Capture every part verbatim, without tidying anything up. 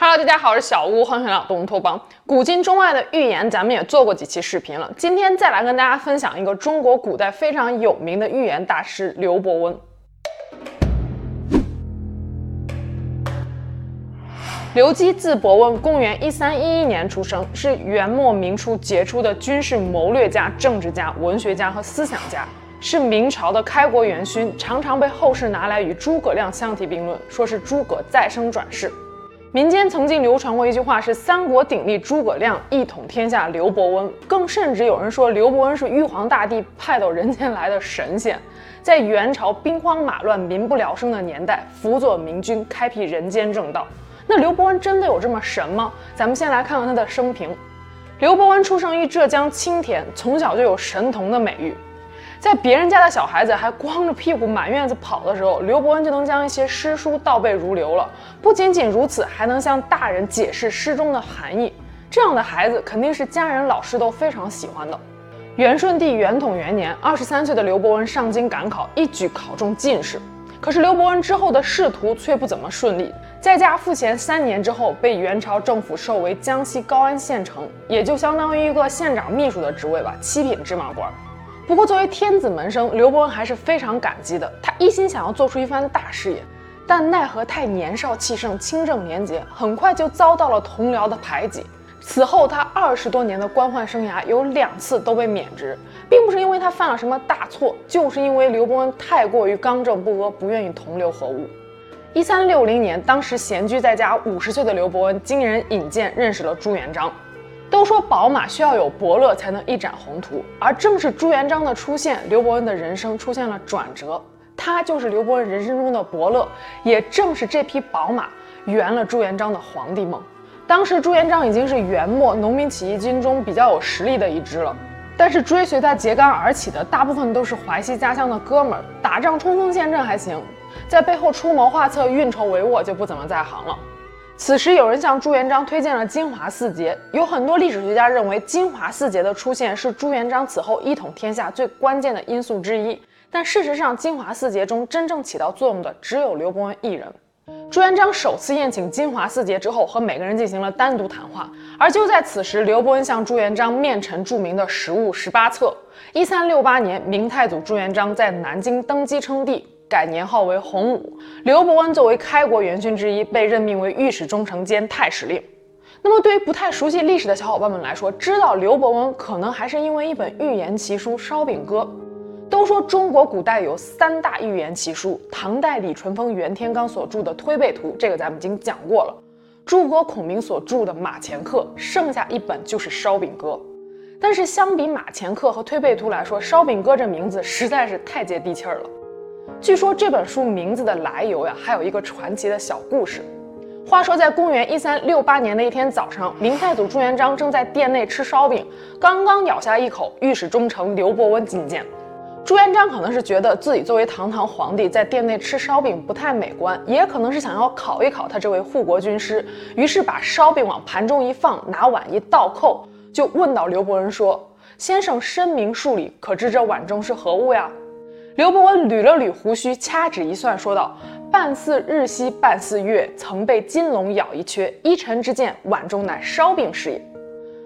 哈喽，大家好，我是小屋，欢迎回到东吴偷帮。古今中外的寓言，咱们也做过几期视频了，今天再来跟大家分享一个中国古代非常有名的寓言大师刘伯温。刘基字伯温，公元一三一一年出生，是元末明初杰出的军事谋略家、政治家、文学家和思想家。是明朝的开国元勋，常常被后世拿来与诸葛亮相提并论，说是诸葛再生转世。民间曾经流传过一句话，是三国鼎立诸葛亮，一统天下刘伯温。更甚至有人说刘伯温是玉皇大帝派到人间来的神仙，在元朝兵荒马乱、民不聊生的年代，辅佐明君，开辟人间正道。那刘伯温真的有这么神吗？咱们先来看看他的生平。刘伯温出生于浙江青田，从小就有神童的美誉。在别人家的小孩子还光着屁股满院子跑的时候，刘伯温就能将一些诗书倒背如流了。不仅仅如此，还能向大人解释诗中的含义。这样的孩子肯定是家人老师都非常喜欢的。元顺帝元统元年，二十三岁的刘伯温上京赶考，一举考中进士。可是刘伯温之后的仕途却不怎么顺利，在家赋闲三年之后，被元朝政府授为江西高安县丞，也就相当于一个县长秘书的职位吧，七品芝麻官。不过作为天子门生，刘伯温还是非常感激的，他一心想要做出一番大事业，但奈何太年少气盛，清正廉洁，很快就遭到了同僚的排挤。此后他二十多年的官宦生涯有两次都被免职，并不是因为他犯了什么大错，就是因为刘伯温太过于刚正不阿，不愿与同流合污。一三六零年，当时闲居在家五十岁的刘伯温经人引荐认识了朱元璋。都说宝马需要有伯乐才能一展宏图，而正是朱元璋的出现，刘伯温的人生出现了转折。他就是刘伯温人生中的伯乐，也正是这匹宝马圆了朱元璋的皇帝梦。当时朱元璋已经是元末农民起义军中比较有实力的一支了，但是追随他揭竿而起的大部分都是淮西家乡的哥们儿，打仗冲锋陷阵还行，在背后出谋划策、运筹帷幄就不怎么在行了。此时有人向朱元璋推荐了金华四杰，有很多历史学家认为金华四杰的出现是朱元璋此后一统天下最关键的因素之一，但事实上金华四杰中真正起到作用的只有刘伯温一人。朱元璋首次宴请金华四杰之后，和每个人进行了单独谈话，而就在此时，刘伯温向朱元璋面陈著名的实物十八策。一三六八年，明太祖朱元璋在南京登基称帝，改年号为洪武。刘伯温作为开国元勋之一，被任命为御史中丞兼太史令。那么对于不太熟悉历史的小伙伴们来说，知道刘伯温可能还是因为一本寓言奇书《烧饼歌》。都说中国古代有三大寓言奇书，唐代李淳风、袁天罡所著的《推背图》，这个咱们已经讲过了，诸葛孔明所著的《马前课》，剩下一本就是《烧饼歌》。但是相比《马前课》和《推背图》来说，《烧饼歌》这名字实在是太接地气儿了。据说这本书名字的来由呀，还有一个传奇的小故事。话说在公元一三六八年的一天早上，明太祖朱元璋正在殿内吃烧饼，刚刚咬下一口，御史中丞刘伯温觐见。朱元璋可能是觉得自己作为堂堂皇帝在殿内吃烧饼不太美观，也可能是想要考一考他这位护国军师，于是把烧饼往盘中一放，拿碗一倒扣，就问到刘伯温说：“先生深明数理，可知这碗中是何物呀？”刘伯温捋了捋胡须，掐指一算，说道：“半似日西，半似月，曾被金龙咬一缺，依臣之见，碗中乃烧饼是也。”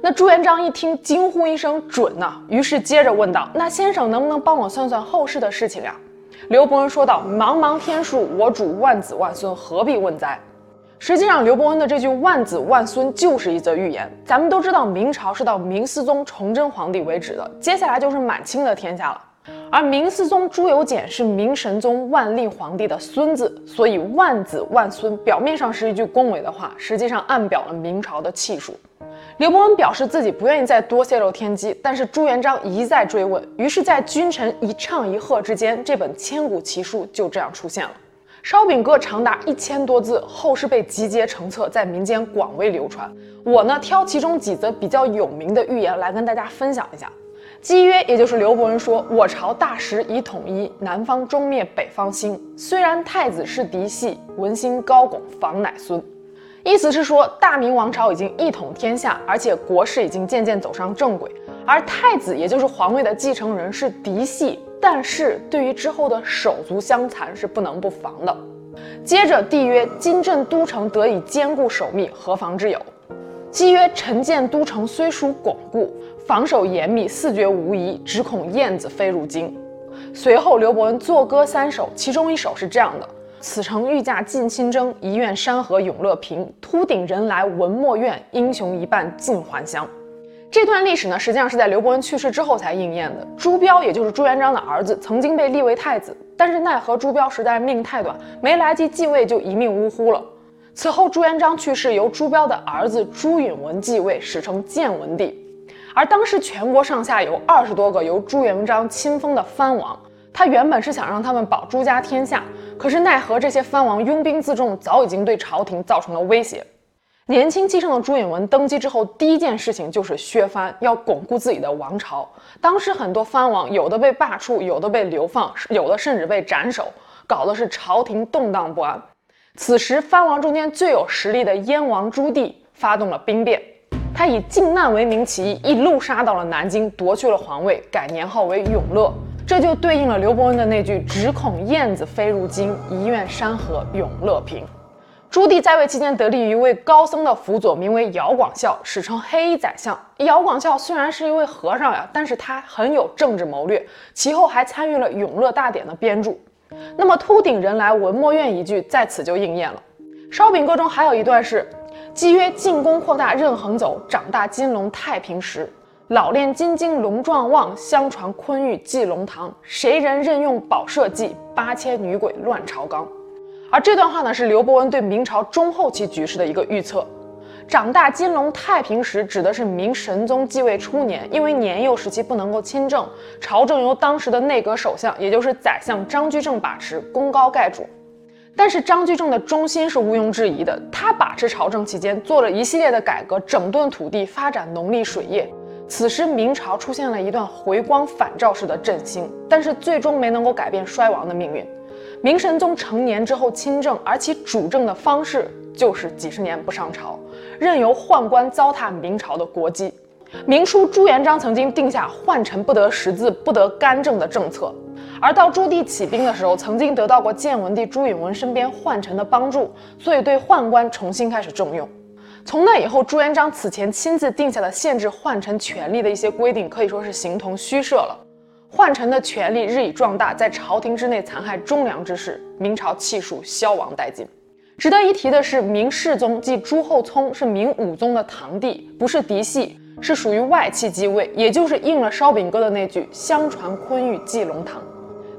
那朱元璋一听，惊呼一声：“准啊！”于是接着问道：“那先生能不能帮我算算后世的事情呀？”刘伯温说道：“茫茫天数，我主万子万孙，何必问哉？”实际上，刘伯温的这句万子万孙就是一则寓言。咱们都知道，明朝是到明思宗崇祯皇帝为止的，接下来就是满清的天下了。而明思宗朱由检是明神宗万历皇帝的孙子，所以万子万孙表面上是一句恭维的话，实际上暗表了明朝的气数。刘伯温表示自己不愿意再多泄露天机，但是朱元璋一再追问，于是在君臣一唱一和之间，这本千古奇书就这样出现了。烧饼歌长达一千多字，后世被集结成册，在民间广为流传。我呢，挑其中几则比较有名的寓言来跟大家分享一下。基曰，也就是刘伯温说：“我朝大时以统一，南方终灭北方兴。虽然太子是嫡系，文心高拱房乃孙。”意思是说，大明王朝已经一统天下，而且国事已经渐渐走上正轨。而太子，也就是皇位的继承人，是嫡系，但是对于之后的手足相残是不能不防的。接着帝曰：今朕都城得以坚固守密，何妨之有？姬曰：臣见都城虽属巩固，防守严密，四绝无疑，只恐燕子飞入京。随后刘伯温作歌三首，其中一首是这样的：此城御驾尽亲征，一愿山河永乐平。秃顶人来闻莫怨，英雄一半尽还乡。这段历史呢，实际上是在刘伯温去世之后才应验的。朱标，也就是朱元璋的儿子，曾经被立为太子，但是奈何朱标时代命太短，没来及继位就一命呜呼了。此后朱元璋去世，由朱标的儿子朱允文继位，史称建文帝。而当时全国上下有二十多个由朱元璋亲封的藩王，他原本是想让他们保朱家天下，可是奈何这些藩王拥兵自重，早已经对朝廷造成了威胁。年轻气盛的朱允文登基之后，第一件事情就是削藩，要巩固自己的王朝。当时很多藩王有的被罢黜，有的被流放，有的甚至被斩首，搞的是朝廷动荡不安。此时藩王中间最有实力的燕王朱棣发动了兵变，他以靖难为名起义，一路杀到了南京，夺去了皇位，改年号为永乐。这就对应了刘伯温的那句只恐燕子飞入京，一愿山河永乐平。朱棣在位期间得力于一位高僧的辅佐，名为姚广孝，史称黑衣宰相。姚广孝虽然是一位和尚呀，但是他很有政治谋略，其后还参与了永乐大典的编著。那么秃顶人来闻莫怨一句在此就应验了。烧饼歌中还有一段是：姬曰进宫扩大任横走，长大金龙太平时。老练金睛龙壮望，相传昆玉祭龙堂。谁人任用宝社稷，八千女鬼乱朝纲。而这段话呢，是刘伯温对明朝中后期局势的一个预测。长大金龙太平时指的是明神宗继位初年，因为年幼时期不能够亲政，朝政由当时的内阁首相，也就是宰相张居正把持，功高盖主。但是张居正的忠心是毋庸置疑的，他把持朝政期间做了一系列的改革，整顿土地，发展农历水业。此时明朝出现了一段回光返照式的振兴，但是最终没能够改变衰亡的命运。明神宗成年之后亲政，而其主政的方式就是几十年不上朝，任由宦官糟蹋明朝的国基。明初朱元璋曾经定下宦臣不得识字、不得干政的政策，而到朱棣起兵的时候，曾经得到过建文帝朱允文身边宦臣的帮助，所以对宦官重新开始重用。从那以后，朱元璋此前亲自定下的限制宦臣权力的一些规定，可以说是形同虚设了。宦臣的权力日益壮大，在朝廷之内残害忠良之士，明朝气数消亡殆尽。值得一提的是，明世宗即朱厚熜是明武宗的堂弟，不是嫡系，是属于外戚继位，也就是应了烧饼歌的那句相传昆玉祭龙堂。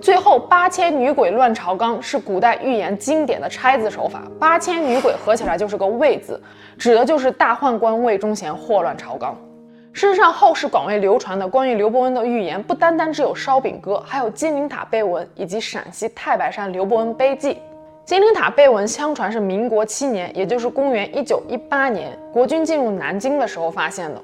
最后八千女鬼乱朝纲是古代预言经典的拆字手法，八千女鬼合起来就是个魏字，指的就是大宦官魏忠贤祸乱朝纲。事实上，后世广为流传的关于刘伯温的预言，不单单只有烧饼歌，还有金陵塔碑文以及陕西太白山刘伯温碑记。金陵塔碑文相传是民国七年，也就是公元一九一八年，国军进入南京的时候发现的。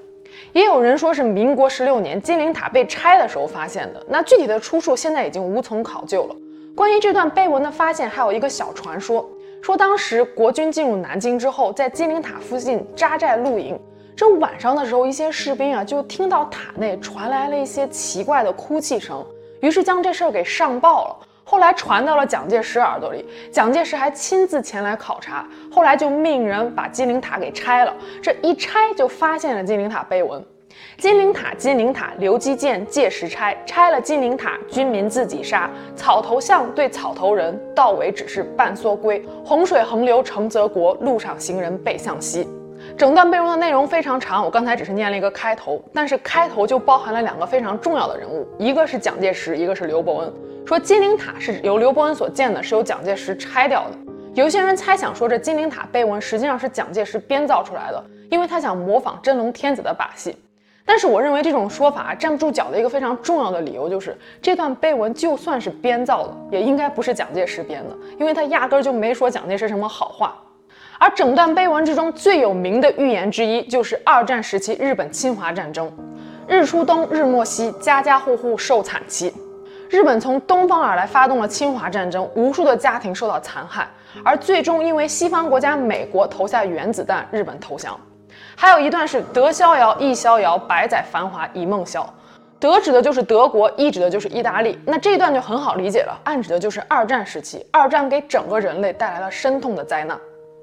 也有人说是民国十六年金陵塔被拆的时候发现的，那具体的出处现在已经无从考究了。关于这段碑文的发现，还有一个小传说，说当时国军进入南京之后，在金陵塔附近扎寨露营。这晚上的时候，一些士兵啊就听到塔内传来了一些奇怪的哭泣声，于是将这事儿给上报了。后来传到了蒋介石耳朵里，蒋介石还亲自前来考察，后来就命人把金陵塔给拆了。这一拆就发现了金陵塔碑文。金陵塔金陵塔，刘基建借石拆，拆了金陵塔，军民自己杀。草头巷对草头人，到尾只是半蓑归。洪水横流成泽国，路上行人背向西。整段碑文的内容非常长，我刚才只是念了一个开头，但是开头就包含了两个非常重要的人物，一个是蒋介石，一个是刘伯温。说金陵塔是由刘伯温所建的，是由蒋介石拆掉的。有些人猜想说这金陵塔碑文实际上是蒋介石编造出来的，因为他想模仿真龙天子的把戏。但是我认为这种说法站不住脚的一个非常重要的理由，就是这段碑文就算是编造的，也应该不是蒋介石编的，因为他压根就没说蒋介石什么好话。而整段碑文之中最有名的预言之一，就是二战时期日本侵华战争。日出东，日没西，家家户户受惨期。日本从东方而来，发动了侵华战争，无数的家庭受到残害，而最终因为西方国家美国投下原子弹，日本投降。还有一段是得逍遥亦逍遥，百载繁华一梦消。德指的就是德国，意指的就是意大利。那这一段就很好理解了，暗指的就是二战时期，二战给整个人类带来了深痛的灾难。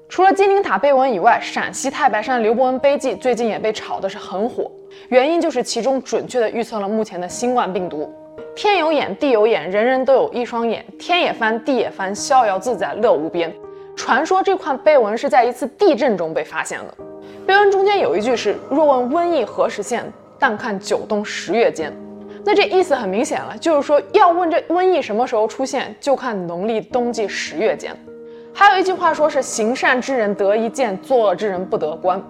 除了金陵塔碑文以外，陕西太白山刘伯温碑记最近也被炒的是很火，原因就是其中准确的预测了目前的新冠病毒。天有眼，地有眼，人人都有一双眼，天也翻，地也翻，逍遥自在乐无边。传说这块碑文是在一次地震中被发现的。碑文中间有一句是“若问瘟疫何时现，但看九冬十月间”。那这意思很明显了，就是说要问这瘟疫什么时候出现，就看农历冬季十月间。还有一句话说是“行善之人得一见，作恶之人不得观”，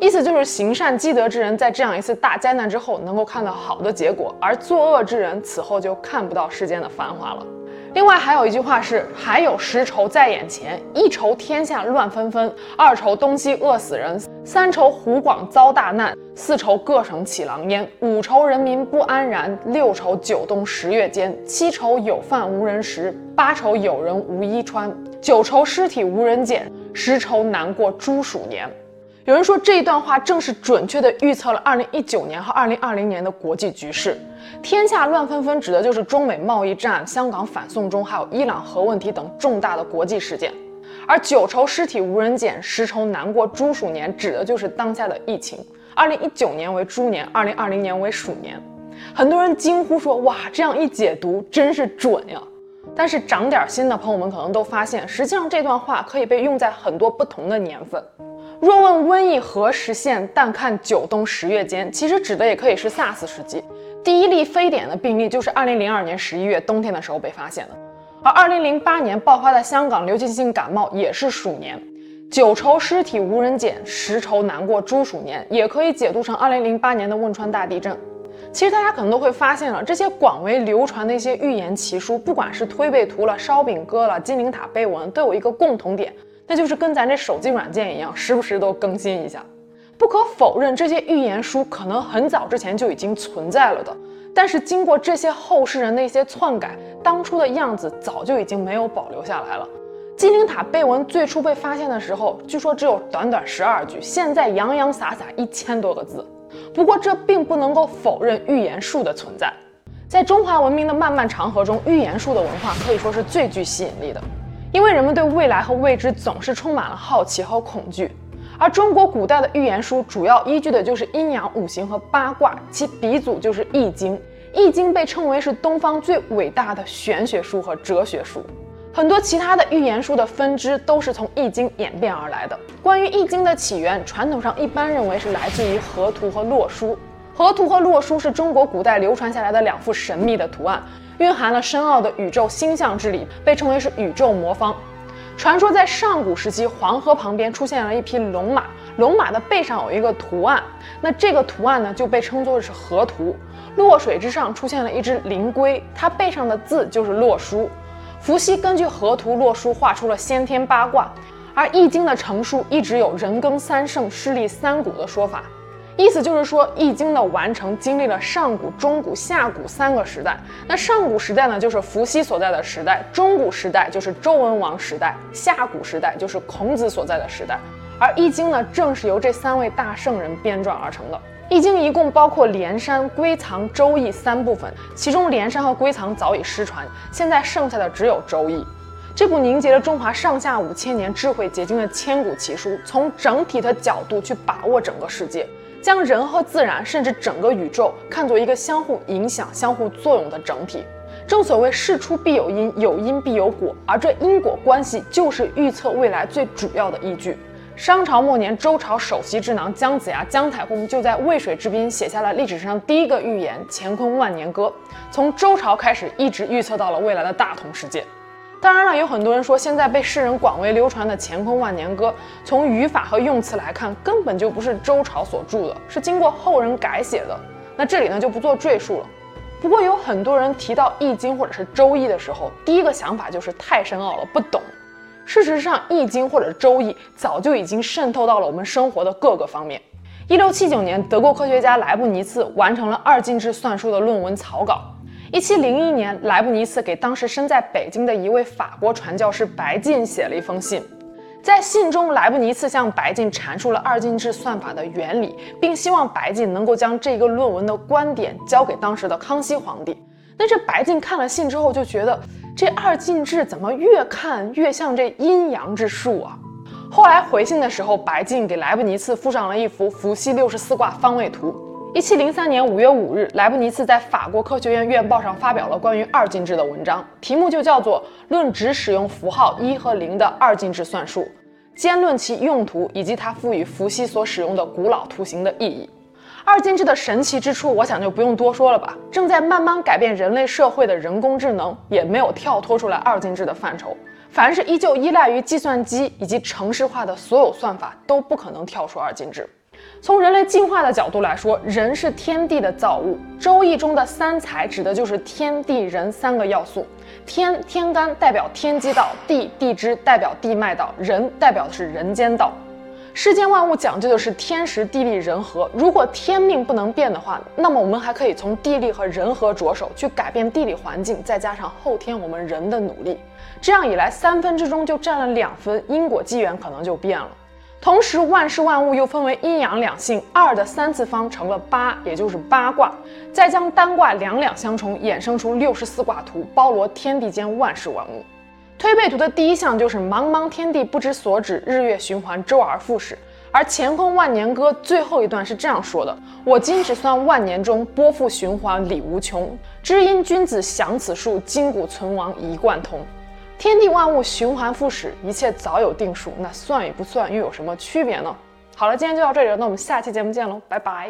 意思就是行善积德之人在这样一次大灾难之后能够看到好的结果，而作恶之人此后就看不到世间的繁华了。另外还有一句话是“还有十愁在眼前，一愁天下乱纷纷，二愁东西饿死人，三愁湖广遭大难，四愁各省起狼烟，五愁人民不安然，六愁九冬十月间，七愁有饭无人食，八愁有人无衣穿，九愁尸体无人捡，十愁难过诸鼠年”。有人说这一段话正是准确地预测了二零一九年和二零二零年的国际局势。天下乱纷纷指的就是中美贸易战、香港反送中还有伊朗核问题等重大的国际事件，而九愁尸体无人捡，十愁难过猪鼠年指的就是当下的疫情。二零一九年为猪年，二零二零年为鼠年。很多人惊呼说哇，这样一解读真是准呀。但是长点心的朋友们可能都发现，实际上这段话可以被用在很多不同的年份。若问瘟疫何时现，但看九冬十月间，其实指的也可以是 SARS 时期。第一例非典的病例就是二零零二年十一月冬天的时候被发现的，而二零零八年爆发的香港流行性感冒也是鼠年。九愁尸体无人捡，十愁难过猪鼠年也可以解读成二零零八年的汶川大地震。其实大家可能都会发现了，这些广为流传的一些预言奇书，不管是推背图了、烧饼歌了、金陵塔碑文，都有一个共同点，那就是跟咱这手机软件一样，时不时都更新一下。不可否认，这些预言书可能很早之前就已经存在了的，但是经过这些后世人的一些篡改，当初的样子早就已经没有保留下来了。金陵塔碑文最初被发现的时候，据说只有短短十二句，现在洋洋洒洒一千多个字。不过这并不能够否认预言术的存在。在中华文明的漫漫长河中，预言术的文化可以说是最具吸引力的，因为人们对未来和未知总是充满了好奇和恐惧。而中国古代的预言书主要依据的就是阴阳五行和八卦，其鼻祖就是易经。易经被称为是东方最伟大的玄学书和哲学书，很多其他的预言书的分支都是从易经演变而来的。关于易经的起源，传统上一般认为是来自于河图和洛书。河图和洛书是中国古代流传下来的两幅神秘的图案，蕴含了深奥的宇宙星象之理，被称为是宇宙魔方。传说在上古时期，黄河旁边出现了一匹龙马，龙马的背上有一个图案，那这个图案呢就被称作是河图。洛水之上出现了一只灵龟，它背上的字就是洛书。伏羲根据河图洛书画出了先天八卦，而易经的成书一直有人庚三圣势力三古的说法，意思就是说，易经的完成经历了上古、中古、下古三个时代。那上古时代呢，就是伏羲所在的时代；中古时代就是周文王时代；下古时代就是孔子所在的时代。而易经呢，正是由这三位大圣人编撰而成的。易经一共包括连山、归藏、周易三部分，其中连山和归藏早已失传，现在剩下的只有周易。这部凝结了中华上下五千年智慧结晶的千古奇书，从整体的角度去把握整个世界，将人和自然甚至整个宇宙看作一个相互影响、相互作用的整体。正所谓事出必有因，有因必有果，而这因果关系就是预测未来最主要的依据。商朝末年，周朝首席智囊姜子牙、姜太公就在渭水之滨写下了历史上第一个预言《乾坤万年歌》，从周朝开始一直预测到了未来的大同世界。当然了，有很多人说现在被世人广为流传的《乾坤万年歌》，从语法和用词来看，根本就不是周朝所著的，是经过后人改写的。那这里呢就不做赘述了。不过有很多人提到易经或者是周易的时候，第一个想法就是太深奥了，不懂。事实上，易经或者周易早就已经渗透到了我们生活的各个方面。一六七九年，德国科学家莱布尼茨完成了二进制算术的论文草稿。一七零一年，莱布尼茨给当时身在北京的一位法国传教士白晋写了一封信，在信中，莱布尼茨向白晋阐述了二进制算法的原理，并希望白晋能够将这个论文的观点交给当时的康熙皇帝。但是白晋看了信之后就觉得，这二进制怎么越看越像这阴阳之术啊？后来回信的时候，白晋给莱布尼茨附上了一幅伏羲六十四卦方位图。一七零三年五月五日，莱布尼茨在法国科学院院报上发表了关于二进制的文章，题目就叫做《论只使用符号一和零的二进制算术》，兼论其用途以及它赋予伏羲所使用的古老图形的意义。二进制的神奇之处，我想就不用多说了吧。正在慢慢改变人类社会的人工智能，也没有跳脱出来二进制的范畴。凡是依旧依赖于计算机以及程式化的所有算法，都不可能跳出二进制。从人类进化的角度来说，人是天地的造物。周易中的三才指的就是天地人三个要素。天天干代表天机道，地地支代表地脉道，人代表的是人间道。世间万物讲究的是天时地利人和，如果天命不能变的话，那么我们还可以从地利和人和着手去改变地理环境，再加上后天我们人的努力，这样一来三分之中就占了两分，因果机缘可能就变了。同时万事万物又分为阴阳两性，二的三次方成了八，也就是八卦，再将单卦两两相冲，衍生出六十四卦图，包罗天地间万事万物。推背图的第一项就是茫茫天地不知所指，日月循环，周而复始。而乾坤万年歌最后一段是这样说的：我今只算万年中，波复循环理无穷，知因君子详此数，今古存亡一贯通。天地万物循环复始，一切早有定数，那算与不算又有什么区别呢？好了，今天就到这里了，那我们下期节目见喽，拜拜。